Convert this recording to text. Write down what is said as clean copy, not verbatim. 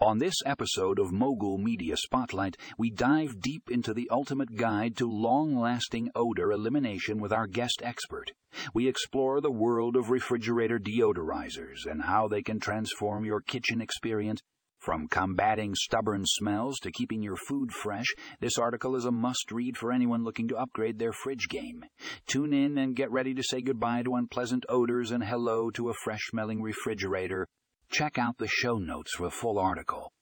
On this episode of Mogul Media Spotlight, we dive deep into the ultimate guide to long-lasting odor elimination with our guest expert. We explore the world of refrigerator deodorizers and how they can transform your kitchen experience. From combating stubborn smells to keeping your food fresh, this article is a must-read for anyone looking to upgrade their fridge game. Tune in and get ready to say goodbye to unpleasant odors and hello to a fresh-smelling refrigerator. Check out the show notes for the full article.